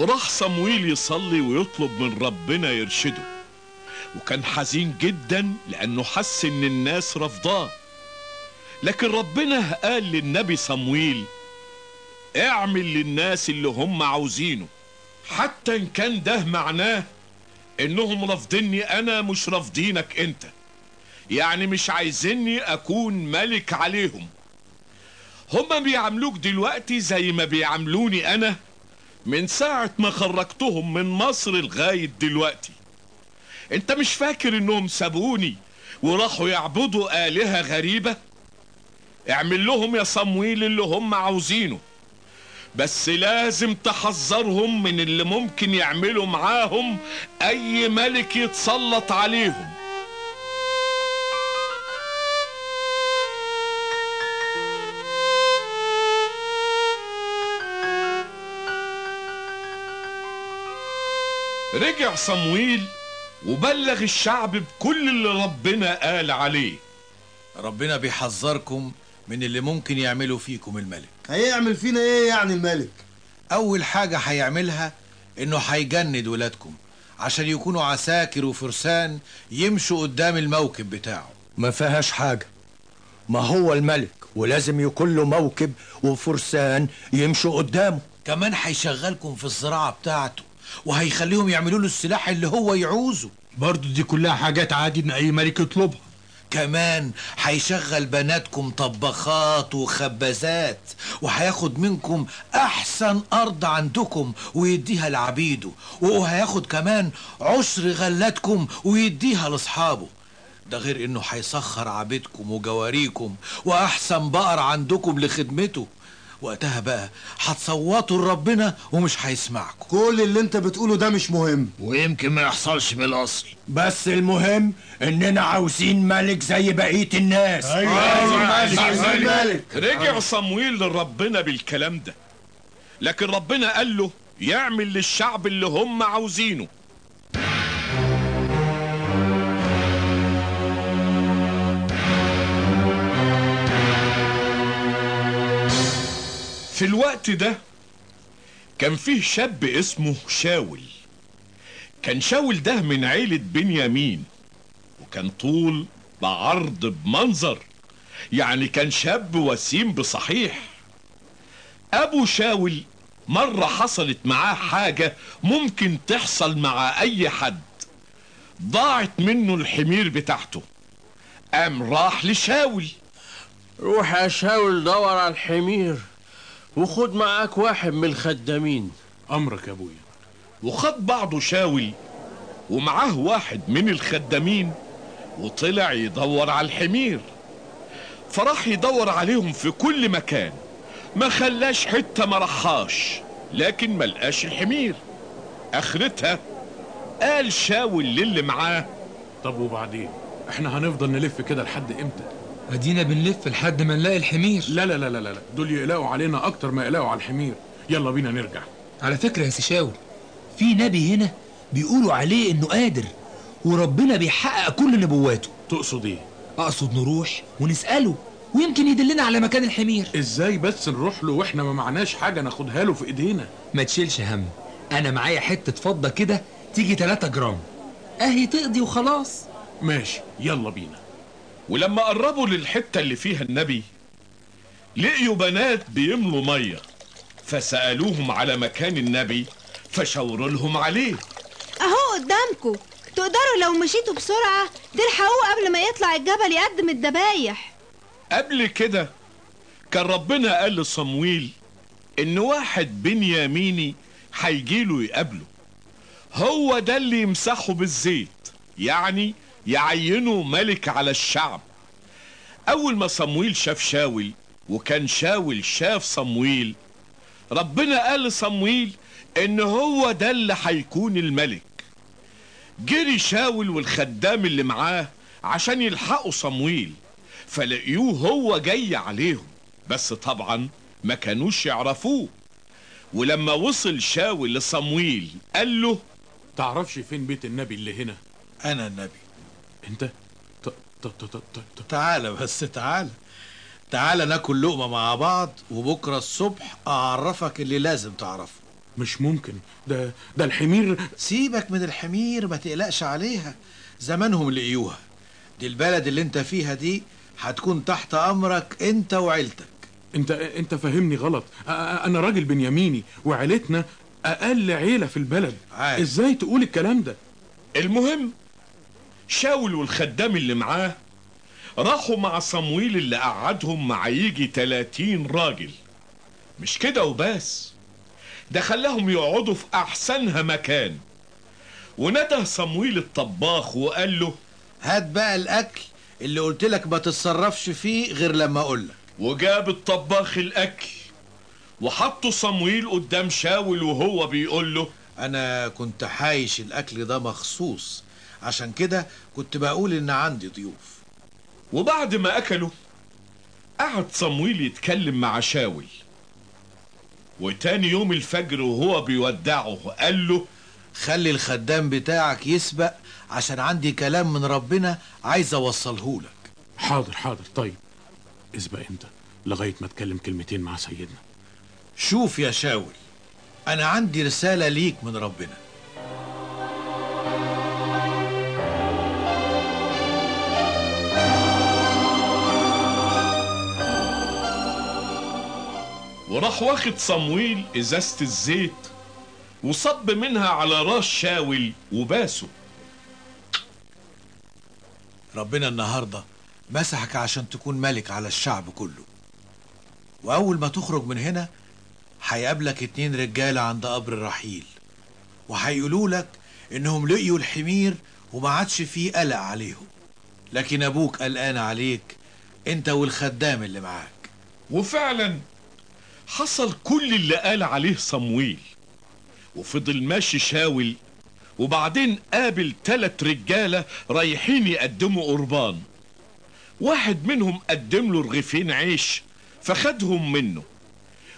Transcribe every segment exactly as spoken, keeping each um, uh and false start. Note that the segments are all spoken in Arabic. وراح صموئيل يصلي ويطلب من ربنا يرشده، وكان حزين جدا لأنه حس إن الناس رفضاه. لكن ربنا قال للنبي صموئيل: اعمل للناس اللي هم عاوزينه، حتى إن كان ده معناه إنهم رافضيني أنا مش رافضينك أنت، يعني مش عايزيني أكون ملك عليهم. هما بيعملوك دلوقتي زي ما بيعملوني أنا من ساعة ما خرجتهم من مصر لغاية دلوقتي. أنت مش فاكر إنهم سابوني وراحوا يعبدوا آلهة غريبة؟ اعمل لهم يا صموئيل اللي هم عاوزينه، بس لازم تحذرهم من اللي ممكن يعملوا معاهم أي ملك يتسلط عليهم. رجع صموئيل وبلغ الشعب بكل اللي ربنا قال عليه. ربنا بيحذركم من اللي ممكن يعملوا فيكم الملك. هيعمل فينا ايه يعني الملك؟ اول حاجة هيعملها انه هيجند ولادكم عشان يكونوا عساكر وفرسان يمشوا قدام الموكب بتاعه. ما فيهاش حاجة، ما هو الملك ولازم يكون له موكب وفرسان يمشوا قدامه. كمان هيشغلكم في الزراعة بتاعته وهيخليهم يعملوا له السلاح اللي هو يعوزه. برضه دي كلها حاجات عادي ان اي ملك يطلبها. كمان هيشغل بناتكم طباخات وخبازات، وهياخد منكم احسن ارض عندكم ويديها لعبيده، وهياخد كمان عشر غلاتكم ويديها لاصحابه. ده غير انه هيسخر عبيدكم وجواريكم واحسن بقر عندكم لخدمته. وقتها بقى هتصوتوا لربنا ومش هيسمعكم. كل اللي انت بتقوله ده مش مهم، ويمكن ما يحصلش بالاصل، بس المهم اننا عاوزين ملك زي بقيه الناس. ايوه عاوزين ملك. رجع صموئيل لربنا بالكلام ده، لكن ربنا قال له يعمل للشعب اللي هم عاوزينه. في الوقت ده كان فيه شاب اسمه شاول. كان شاول ده من عيلة بنيامين، وكان طول بعرض بمنظر، يعني كان شاب وسيم بصحيح. أبو شاول مرة حصلت معاه حاجة ممكن تحصل مع أي حد، ضاعت منه الحمير بتاعته. قام راح لشاول: روح يا شاول دور على الحمير وخد معاك واحد من الخدامين. امرك يا ابويا. وخد بعضه شاول ومعاه واحد من الخدامين وطلع يدور على الحمير. فراح يدور عليهم في كل مكان، ما خلاش حته ما راحهاش، لكن ما لقاش الحمير. اخرتها قال شاول للي معاه: طب وبعدين احنا هنفضل نلف كده لحد امتى؟ ادينا بنلف لحد ما نلاقي الحمير. لا لا لا لا لا، دول يقلقوا علينا اكتر ما يقلقوا على الحمير. يلا بينا نرجع. على فكره يا سي شاول، في نبي هنا بيقولوا عليه انه قادر، وربنا بيحقق كل نبواته. تقصد ايه؟ اقصد نروح ونساله ويمكن يدلنا على مكان الحمير. ازاي بس نروح له واحنا ما معناش حاجه ناخدها له في ايدينا؟ ما تشيلش هم، انا معايا حته فضه كده تيجي تلاتة جرام، اهي تقضي وخلاص. ماشي يلا بينا. ولما قربوا للحتة اللي فيها النبي لقيوا بنات بيملوا مية، فسألوهم على مكان النبي فشاوروا لهم عليه. اهو قدامكم، تقدروا لو مشيتوا بسرعة تلحقوه قبل ما يطلع الجبل يقدم الذبايح. قبل كده كان ربنا قال لصموئيل ان واحد بنياميني هيجيله يقابله، هو ده اللي يمسحه بالزيت، يعني يعينوا ملك على الشعب. أول ما صموئيل شاف شاول وكان شاول شاف صموئيل، ربنا قال لصموئيل إن هو ده اللي هيكون الملك. جري شاول والخدام اللي معاه عشان يلحقوا صموئيل، فلقيوه هو جاي عليهم، بس طبعا ما كانوش يعرفوه. ولما وصل شاول لصموئيل قال له: تعرفش فين بيت النبي اللي هنا؟ أنا النبي. انت تعالى بس، تعالى تعالى ناكل لقمه مع بعض، وبكره الصبح اعرفك اللي لازم تعرفه. مش ممكن، ده ده الحمير. سيبك من الحمير، ما تقلقش عليها، زمانهم لقيوها. دي البلد اللي انت فيها دي هتكون تحت امرك انت وعيلتك. انت انت فاهمني غلط، انا راجل بنياميني وعيلتنا اقل عيله في البلد. عارف. ازاي تقول الكلام ده؟ المهم شاول والخدام اللي معاه راحوا مع صموئيل اللي قعدهم مع يجي تلاتين راجل. مش كده وبس، ده خلاهم يقعدوا في احسنها مكان، ونده صموئيل الطباخ وقال له هات بقى الاكل اللي قلت لك ما تتصرفش فيه غير لما اقول لك. وجاب الطباخ الاكل وحطه صموئيل قدام شاول وهو بيقول له انا كنت حايش الاكل ده مخصوص، عشان كده كنت بقول ان عندي ضيوف. وبعد ما اكله قعد صموئيل يتكلم مع شاول، وتاني يوم الفجر وهو بيودعه قال له خلي الخدام بتاعك يسبق عشان عندي كلام من ربنا عايز اوصله لك. حاضر حاضر، طيب اسبق انت لغايه ما اتكلم كلمتين مع سيدنا. شوف يا شاول، انا عندي رساله ليك من ربنا. وراح واخد صموئيل ازازه الزيت وصب منها على راس شاول وباسه. ربنا النهارده مسحك عشان تكون ملك على الشعب كله، واول ما تخرج من هنا هيقابلك اتنين رجاله عند قبر الرحيل، وهيقولوا لك انهم لقيوا الحمير وما عادش فيه قلق عليهم، لكن ابوك قلقان عليك انت والخدام اللي معاك. وفعلا حصل كل اللي قال عليه صموئيل، وفضل ماشي شاول، وبعدين قابل تلات رجاله رايحين يقدموا قربان. واحد منهم قدم له رغيفين عيش فخدهم منه،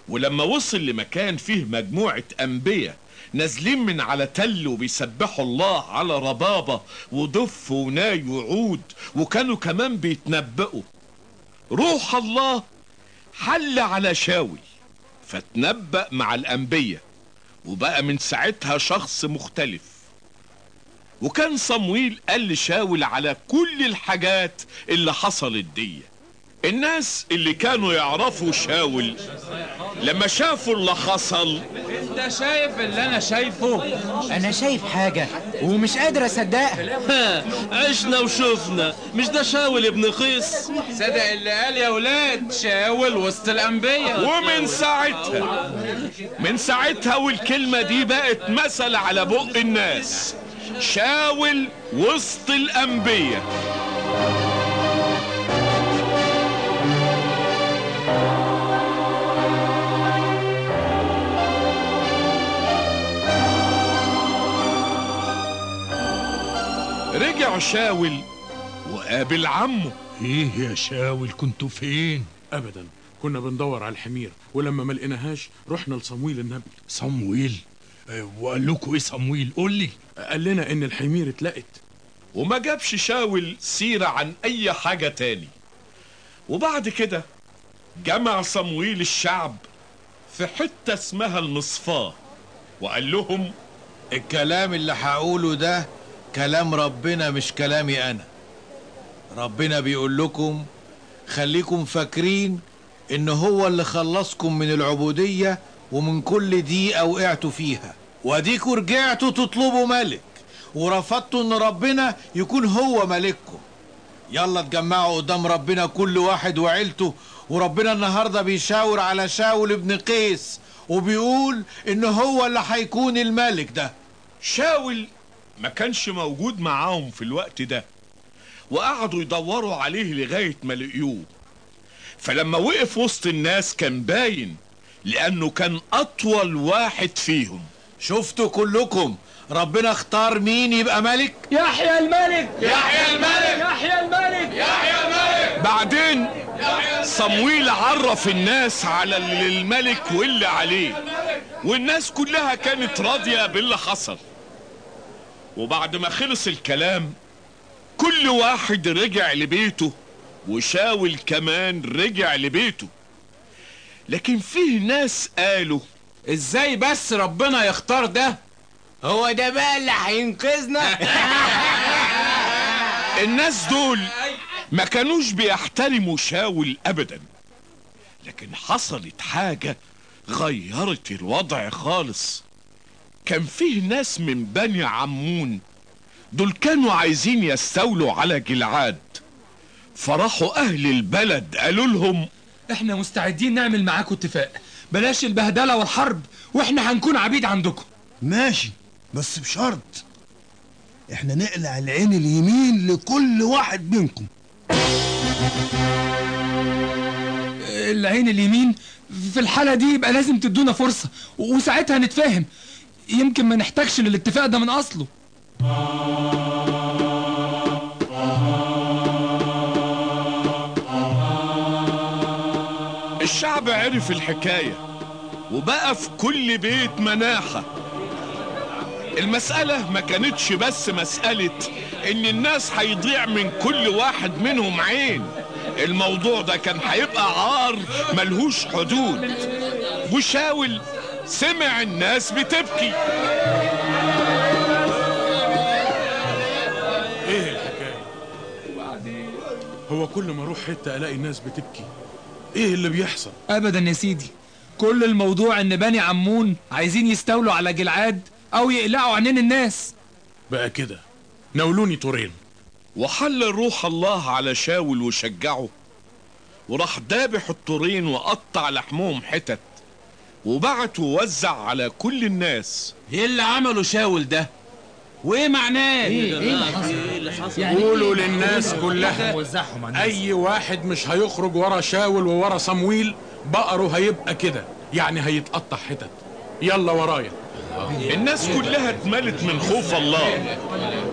ولما وصل لمكان فيه مجموعه انبياء نازلين من على تل وبيسبحوا الله على ربابه ودف وناي وعود، وكانوا كمان بيتنبؤوا، روح الله حل على شاول فتنبأ مع الأنبياء، وبقى من ساعتها شخص مختلف. وكان صموئيل قال لشاول على كل الحاجات اللي حصلت دي. الناس اللي كانوا يعرفوا شاول لما شافوا اللي حصل، انت شايف اللي انا شايفه؟ انا شايف حاجة ومش قادر اصدقها. عشنا وشوفنا، مش ده شاول ابن قيس؟ صدق اللي قال يا ولاد، شاول وسط الانبياء. ومن ساعتها من ساعتها والكلمة دي بقت مثل على بق الناس، شاول وسط الانبياء. رجع شاول وقابل عمه. ايه يا شاول، كنتوا فين؟ ابدا، كنا بندور على الحمير ولما ما لقيناهاش رحنا لصموئيل النبي. صموئيل؟ أه، وقال لكم ايه صموئيل؟ قول لي. قال لنا ان الحمير اتلقت. وما جابش شاول سيره عن اي حاجه تاني. وبعد كده جمع صموئيل الشعب في حته اسمها المصفاة وقال لهم الكلام اللي هقوله ده كلام ربنا مش كلامي أنا. ربنا بيقول لكم خليكم فاكرين إن هو اللي خلصكم من العبودية ومن كل دقيقة وقعتوا فيها، واديكوا رجعتوا تطلبوا ملك ورفضتوا إن ربنا يكون هو ملككم. يلا اتجمعوا قدام ربنا كل واحد وعيلته، وربنا النهاردة بيشاور على شاول ابن قيس وبيقول إن هو اللي هيكون الملك ده. شاول ما كانش موجود معاهم في الوقت ده، وقعدوا يدوروا عليه لغاية ما لقيوه. فلما وقف وسط الناس كان باين لأنه كان أطول واحد فيهم. شفتوا كلكم ربنا اختار مين يبقى ملك؟ يحيى الملك، يحيى الملك، يحيى الملك، يحيى الملك. بعدين صموئيل عرف الناس على اللي الملك واللي عليه، والناس كلها كانت راضية باللي حصل. وبعد ما خلص الكلام كل واحد رجع لبيته، وشاول كمان رجع لبيته. لكن فيه ناس قالوا ازاي بس ربنا يختار ده؟ هو ده بقى اللي هينقذنا؟ الناس دول ما كانوش بيحترموا شاول ابدا، لكن حصلت حاجة غيرت الوضع خالص. كان فيه ناس من بني عمون، دول كانوا عايزين يستولوا على جلعاد، فراحوا اهل البلد قالوا لهم احنا مستعدين نعمل معاكم اتفاق، بلاش البهدلة والحرب واحنا هنكون عبيد عندكم. ماشي، بس بشرط احنا نقلع العين اليمين لكل واحد منكم. العين اليمين في الحالة دي يبقى لازم تدونا فرصة وساعتها نتفاهم، يمكن ما نحتاجش للاتفاق ده من اصله. الشعب عرف الحكاية وبقى في كل بيت مناحة. المسألة ما كانتش بس مسألة ان الناس هيضيع من كل واحد منهم عين، الموضوع ده كان هيبقى عار ملهوش حدود. وشاول سمع الناس بتبكي. ايه الحكاية؟ هو كل ما اروح حتة الاقي الناس بتبكي، ايه اللي بيحصل؟ ابدا يا سيدي، كل الموضوع ان بني عمون عايزين يستولوا على جلعاد او يقلعوا عنين الناس. بقى كده ناولوني طورين. وحل روح الله على شاول وشجعه، وراح دابح الطورين وقطع لحمهم حتت وبعت ووزع على كل الناس. ايه اللي عمله شاول ده؟ وايه معناه؟ ايه اللي حصل؟ قولوا للناس كلها اي واحد مش هيخرج ورا شاول وورا صموئيل بقره هيبقى كده، يعني هيتقطع حتت. يلا ورايا. الناس كلها اتملت من خوف الله،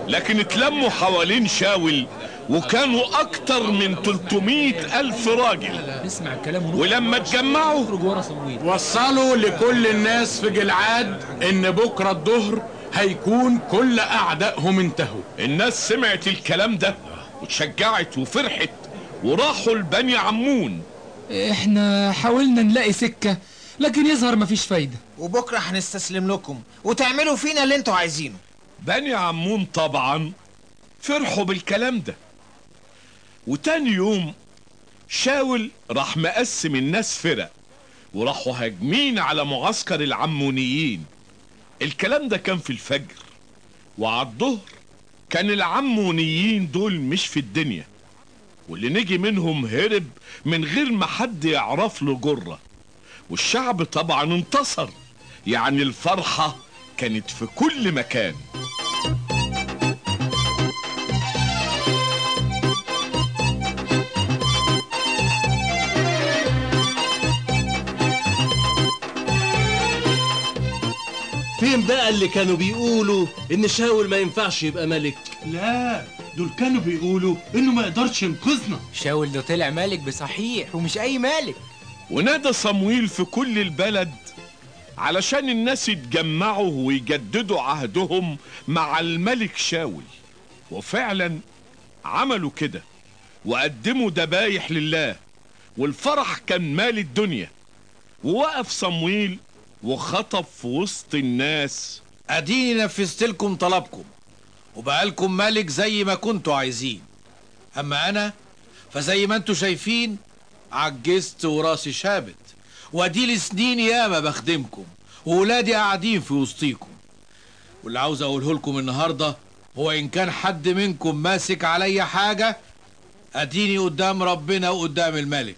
لكن اتلموا حوالين شاول وكانوا اكتر من ثلاثمائة الف راجل. ولما اتجمعوا وصلوا لكل الناس في جلعاد ان بكرة الظهر هيكون كل اعدائهم انتهوا. الناس سمعت الكلام ده وتشجعت وفرحت وراحوا لبني عمون. احنا حاولنا نلاقي سكة لكن يظهر مفيش فايدة، وبكرة هنستسلم لكم وتعملوا فينا اللي انتوا عايزينه. بني عمون طبعا فرحوا بالكلام ده، وتاني يوم شاول راح مقسم الناس فرق وراحوا هاجمين على معسكر العمونيين. الكلام ده كان في الفجر، وعلى الظهر كان العمونيين دول مش في الدنيا، واللي نجي منهم هرب من غير ما حد يعرف له جرة، والشعب طبعا انتصر، يعني الفرحة كانت في كل مكان. فين بقى اللي كانوا بيقولوا ان شاول ما ينفعش يبقى ملك؟ لا، دول كانوا بيقولوا انه ما يقدرش ينقذنا. شاول ده طلع ملك بصحيح، ومش اي ملك. ونادى صموئيل في كل البلد علشان الناس يتجمعوا ويجددوا عهدهم مع الملك شاول، وفعلا عملوا كده وقدموا ذبايح لله، والفرح كان مال الدنيا. ووقف صموئيل وخطب في وسط الناس، اديني نفذت لكم طلبكم وبقالكم ملك زي ما كنتوا عايزين، اما انا فزي ما انتوا شايفين عجزت وراسي شابت، وادي لي سنين ياما بخدمكم وولادي قاعدين في وسطيكم. واللي عاوز اقوله لكم النهارده هو ان كان حد منكم ماسك عليا حاجه اديني قدام ربنا وقدام الملك،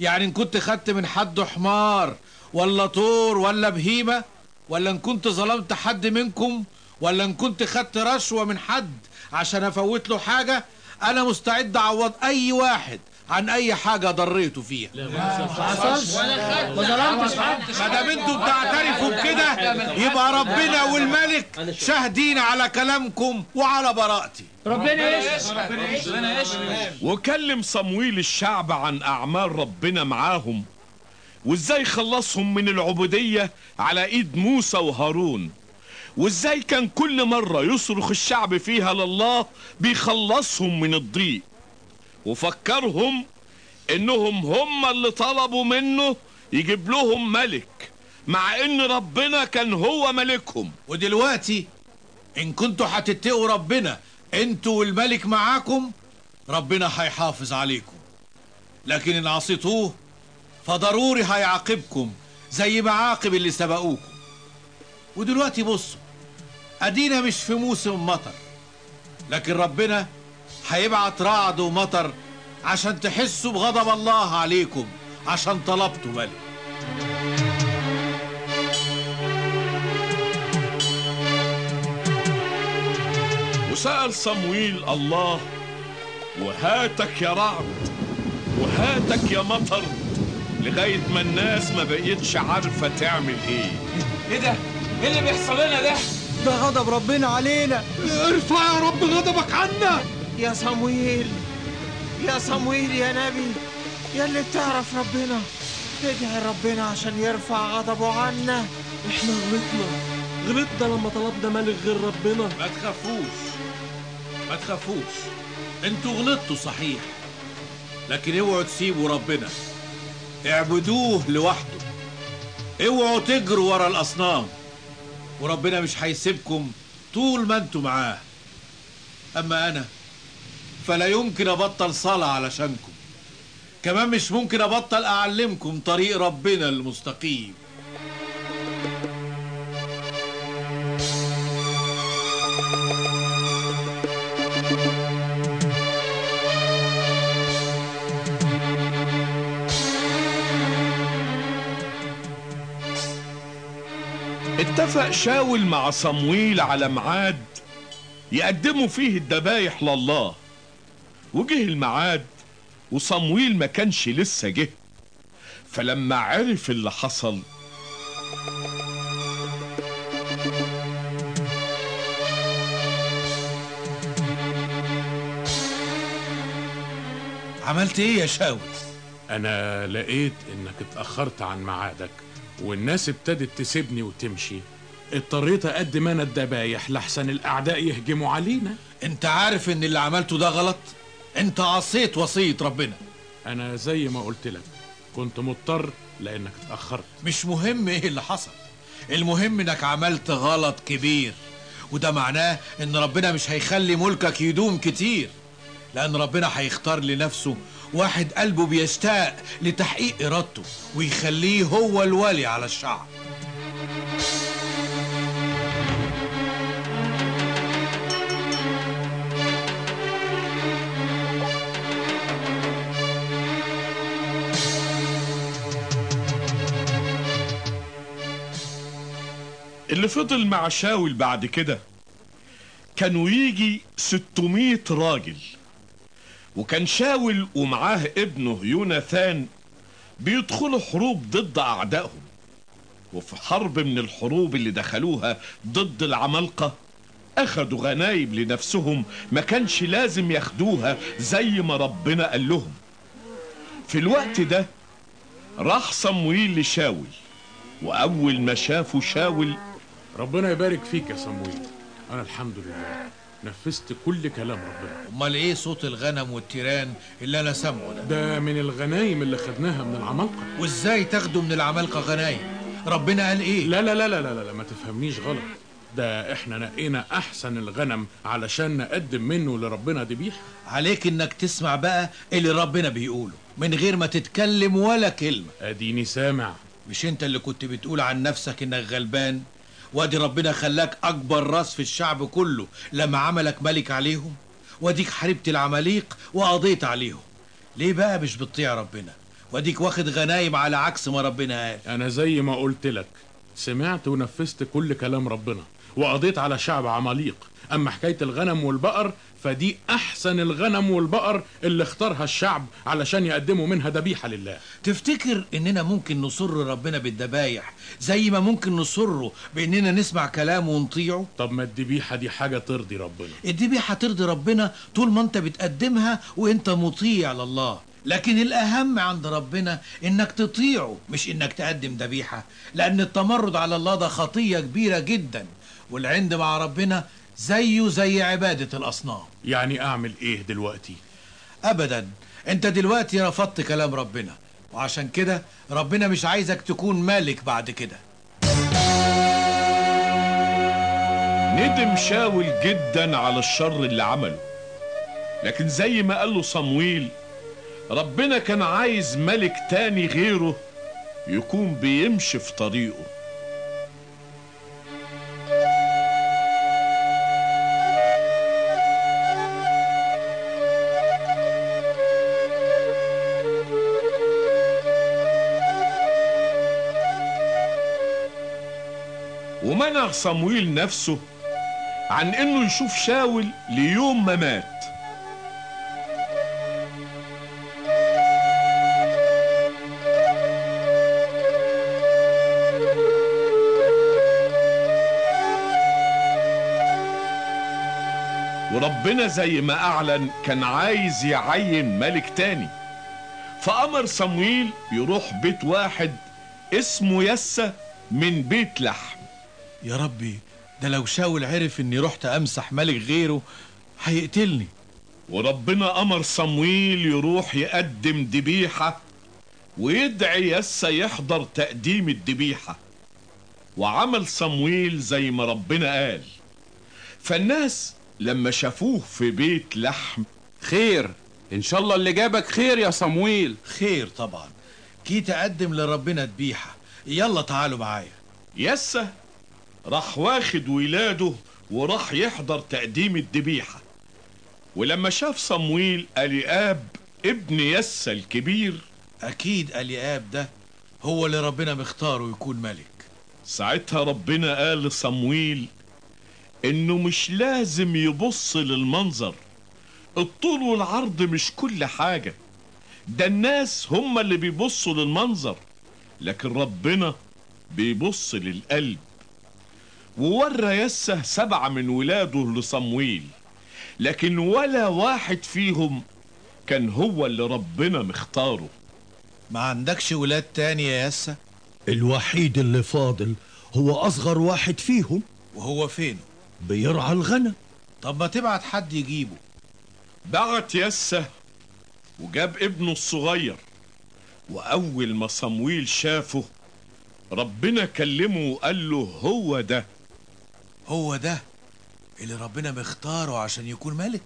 يعني ان كنت خدت من حد حمار ولا طور ولا بهيمه، ولا ان كنت ظلمت حد منكم، ولا ان كنت خدت رشوه من حد عشان افوت له حاجه، انا مستعد اعوض اي واحد عن اي حاجه ضريته فيها. لا ما حصلش ولا ما ظلمتش حد. ما دام انتوا بتعترفوا بكده يبقى ربنا والملك شاهدين على كلامكم وعلى براءتي. ربنا يشهد. ربنا يشهد. وكلم صموئيل الشعب عن اعمال ربنا معاهم، وازاي خلصهم من العبوديه على ايد موسى وهارون، وازاي كان كل مره يصرخ الشعب فيها لله بيخلصهم من الضيق، وفكرهم انهم هم اللي طلبوا منه يجيب لهم ملك، مع ان ربنا كان هو ملكهم. ودلوقتي ان كنتوا هتتقوا ربنا انتوا والملك معاكم ربنا هيحافظ عليكم، لكن ان عصيتوه فضروري هيعاقبكم زي ما عاقب اللي سبقوكم. ودلوقتي بصوا، ادينا مش في موسم مطر، لكن ربنا هيبعت رعد ومطر عشان تحسوا بغضب الله عليكم عشان طلبتوا ملك. وسأل صموئيل الله: وهاتك يا رعد وهاتك يا مطر، لغاية ما الناس ما بقيتش عارفة تعمل ايه. ايه ده؟ ايه اللي بيحصل لنا ده؟ ده غضب ربنا علينا. ارفع يا رب غضبك عنا يا صموئيل، يا صموئيل يا نبي، يا اللي بتعرف ربنا تدعي ربنا عشان يرفع غضبه عنا. احنا غلطنا غلطنا لما طلبنا ملك غير ربنا. ما تخافوش ما تخافوش، انتوا غلطتوا صحيح، لكن اوعوا تسيبوا ربنا، اعبدوه لوحده، اوعوا تجروا ورا الاصنام، وربنا مش هيسيبكم طول ما انتوا معاه. اما انا فلا يمكن ابطل صلاة علشانكم، كمان مش ممكن ابطل اعلمكم طريق ربنا المستقيم. اتفق شاول مع صموئيل على ميعاد يقدموا فيه الذبايح لله، وجه الميعاد وصموئيل ما كانش لسه جه. فلما عرف اللي حصل عملت ايه يا شاول؟ انا لقيت انك اتأخرت عن ميعادك والناس ابتدت تسيبني وتمشي، اضطريت اقدم انا الذبايح لحسن الاعداء يهجموا علينا. انت عارف ان اللي عملته ده غلط، انت عصيت وصية ربنا. انا زي ما قلت لك كنت مضطر لانك اتأخرت. مش مهم ايه اللي حصل، المهم انك عملت غلط كبير، وده معناه ان ربنا مش هيخلي ملكك يدوم كتير، لان ربنا هيختار لنفسه واحد قلبه بيشتاق لتحقيق ارادته ويخليه هو الولي على الشعب. اللي فضل مع شاول بعد كده كانوا يجي ستمائة راجل، وكان شاول ومعاه ابنه يوناثان بيدخلوا حروب ضد أعدائهم. وفي حرب من الحروب اللي دخلوها ضد العمالقة أخدوا غنايم لنفسهم ما كانش لازم ياخدوها زي ما ربنا قال لهم. في الوقت ده راح صموئيل لشاول، وأول ما شافه شاول: ربنا يبارك فيك يا صموئيل، أنا الحمد لله نفذت كل كلام ربنا. امال ايه صوت الغنم والتيران اللي انا سامعه ده؟ ده من الغنايم اللي خدناها من العمالقه. وازاي تاخدوا من العمالقه غنايم؟ ربنا قال ايه؟ لا لا لا لا لا لا ما تفهمنيش غلط، ده احنا نقينا احسن الغنم علشان نقدم منه لربنا ذبيحه. عليك انك تسمع بقى اللي ربنا بيقوله من غير ما تتكلم ولا كلمه. اديني سامع. مش انت اللي كنت بتقول عن نفسك انك غلبان، وادي ربنا خلاك اكبر راس في الشعب كله لما عملك ملك عليهم، واديك حاربت العماليق وقضيت عليهم. ليه بقى مش بتطيع ربنا واديك واخد غنايم على عكس ما ربنا قال؟ انا زي ما قلت لك سمعت ونفذت كل كلام ربنا وقضيت على شعب عماليق. اما حكايه الغنم والبقر فدي احسن الغنم والبقر اللي اختارها الشعب علشان يقدموا منها ذبيحه لله. تفتكر اننا ممكن نصر ربنا بالذبايح زي ما ممكن نصره باننا نسمع كلامه ونطيعه؟ طب ما الذبيحه دي حاجه ترضي ربنا. الذبيحه ترضي ربنا طول ما انت بتقدمها وانت مطيع لله، لكن الاهم عند ربنا انك تطيعه مش انك تقدم ذبيحه، لان التمرد على الله ده خطيه كبيره جدا، والعند مع ربنا زيه زي عبادة الأصنام. يعني أعمل إيه دلوقتي؟ أبداً، أنت دلوقتي رفضت كلام ربنا، وعشان كده ربنا مش عايزك تكون مالك بعد كده. ندم شاول جدا على الشر اللي عمله، لكن زي ما قال له صموئيل ربنا كان عايز ملك تاني غيره يكون بيمشي في طريقه. ومنع صموئيل نفسه عن انه يشوف شاول ليوم ما مات. وربنا زي ما اعلن كان عايز يعين ملك تاني، فامر صموئيل يروح بيت واحد اسمه يسى من بيت لحم. يا ربي، ده لو شاول عرف اني رحت امسح ملك غيره هيقتلني. وربنا امر صموئيل يروح يقدم ذبيحه ويدعي يسى يحضر تقديم الذبيحه، وعمل صموئيل زي ما ربنا قال. فالناس لما شافوه في بيت لحم، خير ان شاء الله اللي جابك خير يا صموئيل. خير طبعا، جيت اقدم لربنا ذبيحه، يلا تعالوا معايا. يسى راح واخد ولاده وراح يحضر تقديم الذبيحه، ولما شاف صموئيل أليآب ابن يسى الكبير، اكيد أليآب ده هو اللي ربنا مختاره يكون ملك. ساعتها ربنا قال لصموئيل انه مش لازم يبص للمنظر، الطول والعرض مش كل حاجة، ده الناس هم اللي بيبصوا للمنظر، لكن ربنا بيبص للقلب. وورى يسه سبعة من ولاده لصموئيل، لكن ولا واحد فيهم كان هو اللي ربنا مختاره. ما عندكش ولاد تاني يا يسه؟ الوحيد اللي فاضل هو أصغر واحد فيهم. وهو فين؟ بيرعى الغنم. طب ما تبعت حد يجيبه. بعت يسى وجاب ابنه الصغير، واول ما صموئيل شافه ربنا كلمه وقال له هو ده هو ده اللي ربنا مختاره عشان يكون ملك.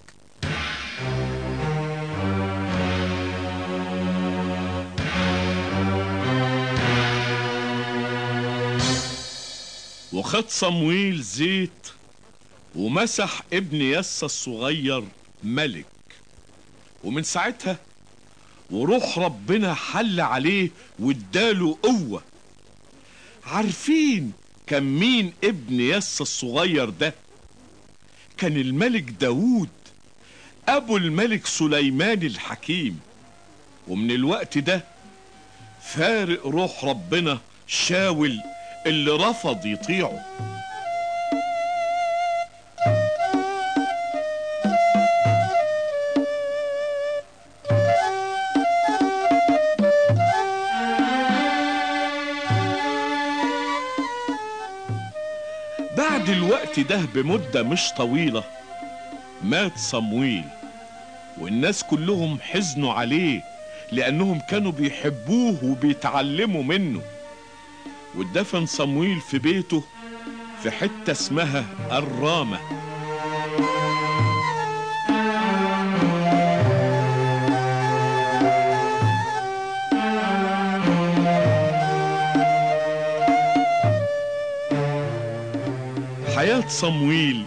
وخد صموئيل زيت ومسح ابن يسى الصغير ملك، ومن ساعتها وروح ربنا حل عليه واداله قوة. عارفين كان مين ابن يسى الصغير ده؟ كان الملك داود أبو الملك سليمان الحكيم. ومن الوقت ده فارق روح ربنا شاول اللي رفض يطيعه. بعد الوقت ده بمدة مش طويلة مات صموئيل، والناس كلهم حزنوا عليه لأنهم كانوا بيحبوه وبيتعلموا منه. واتدفن صموئيل في بيته في حتة اسمها الرامة. حياة صموئيل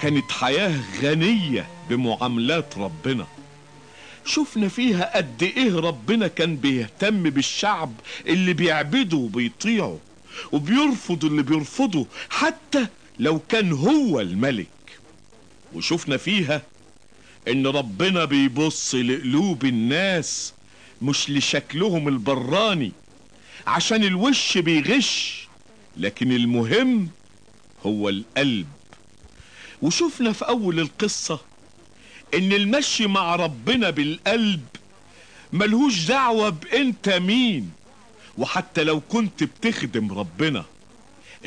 كانت حياة غنية بمعاملات ربنا، شفنا فيها قد ايه ربنا كان بيهتم بالشعب اللي بيعبده وبيطيعه، وبيرفض اللي بيرفضه حتى لو كان هو الملك. وشفنا فيها ان ربنا بيبص لقلوب الناس مش لشكلهم البراني، عشان الوش بيغش، لكن المهم هو القلب. وشفنا في اول القصة ان المشي مع ربنا بالقلب ملهوش دعوة بانت مين، وحتى لو كنت بتخدم ربنا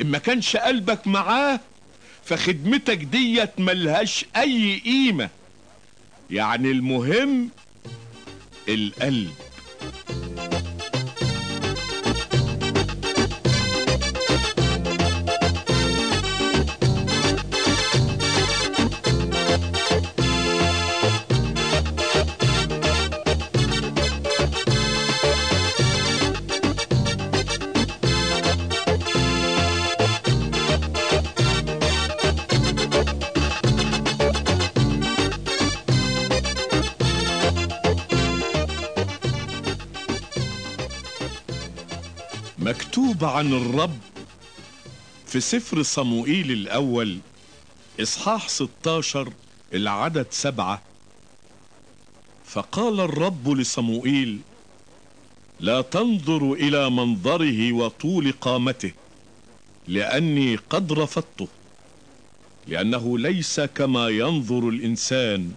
اما كانش قلبك معاه فخدمتك ديت ملهاش اي قيمة، يعني المهم القلب. مكتوبة عن الرب في سفر صموئيل الأول إصحاح ستاشر العدد سبعة: فقال الرب لصموئيل: لا تنظر إلى منظره وطول قامته، لأني قد رفضته، لأنه ليس كما ينظر الإنسان،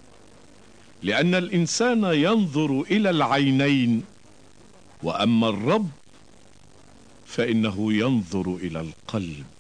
لأن الإنسان ينظر إلى العينين، وأما الرب فإنه ينظر إلى القلب.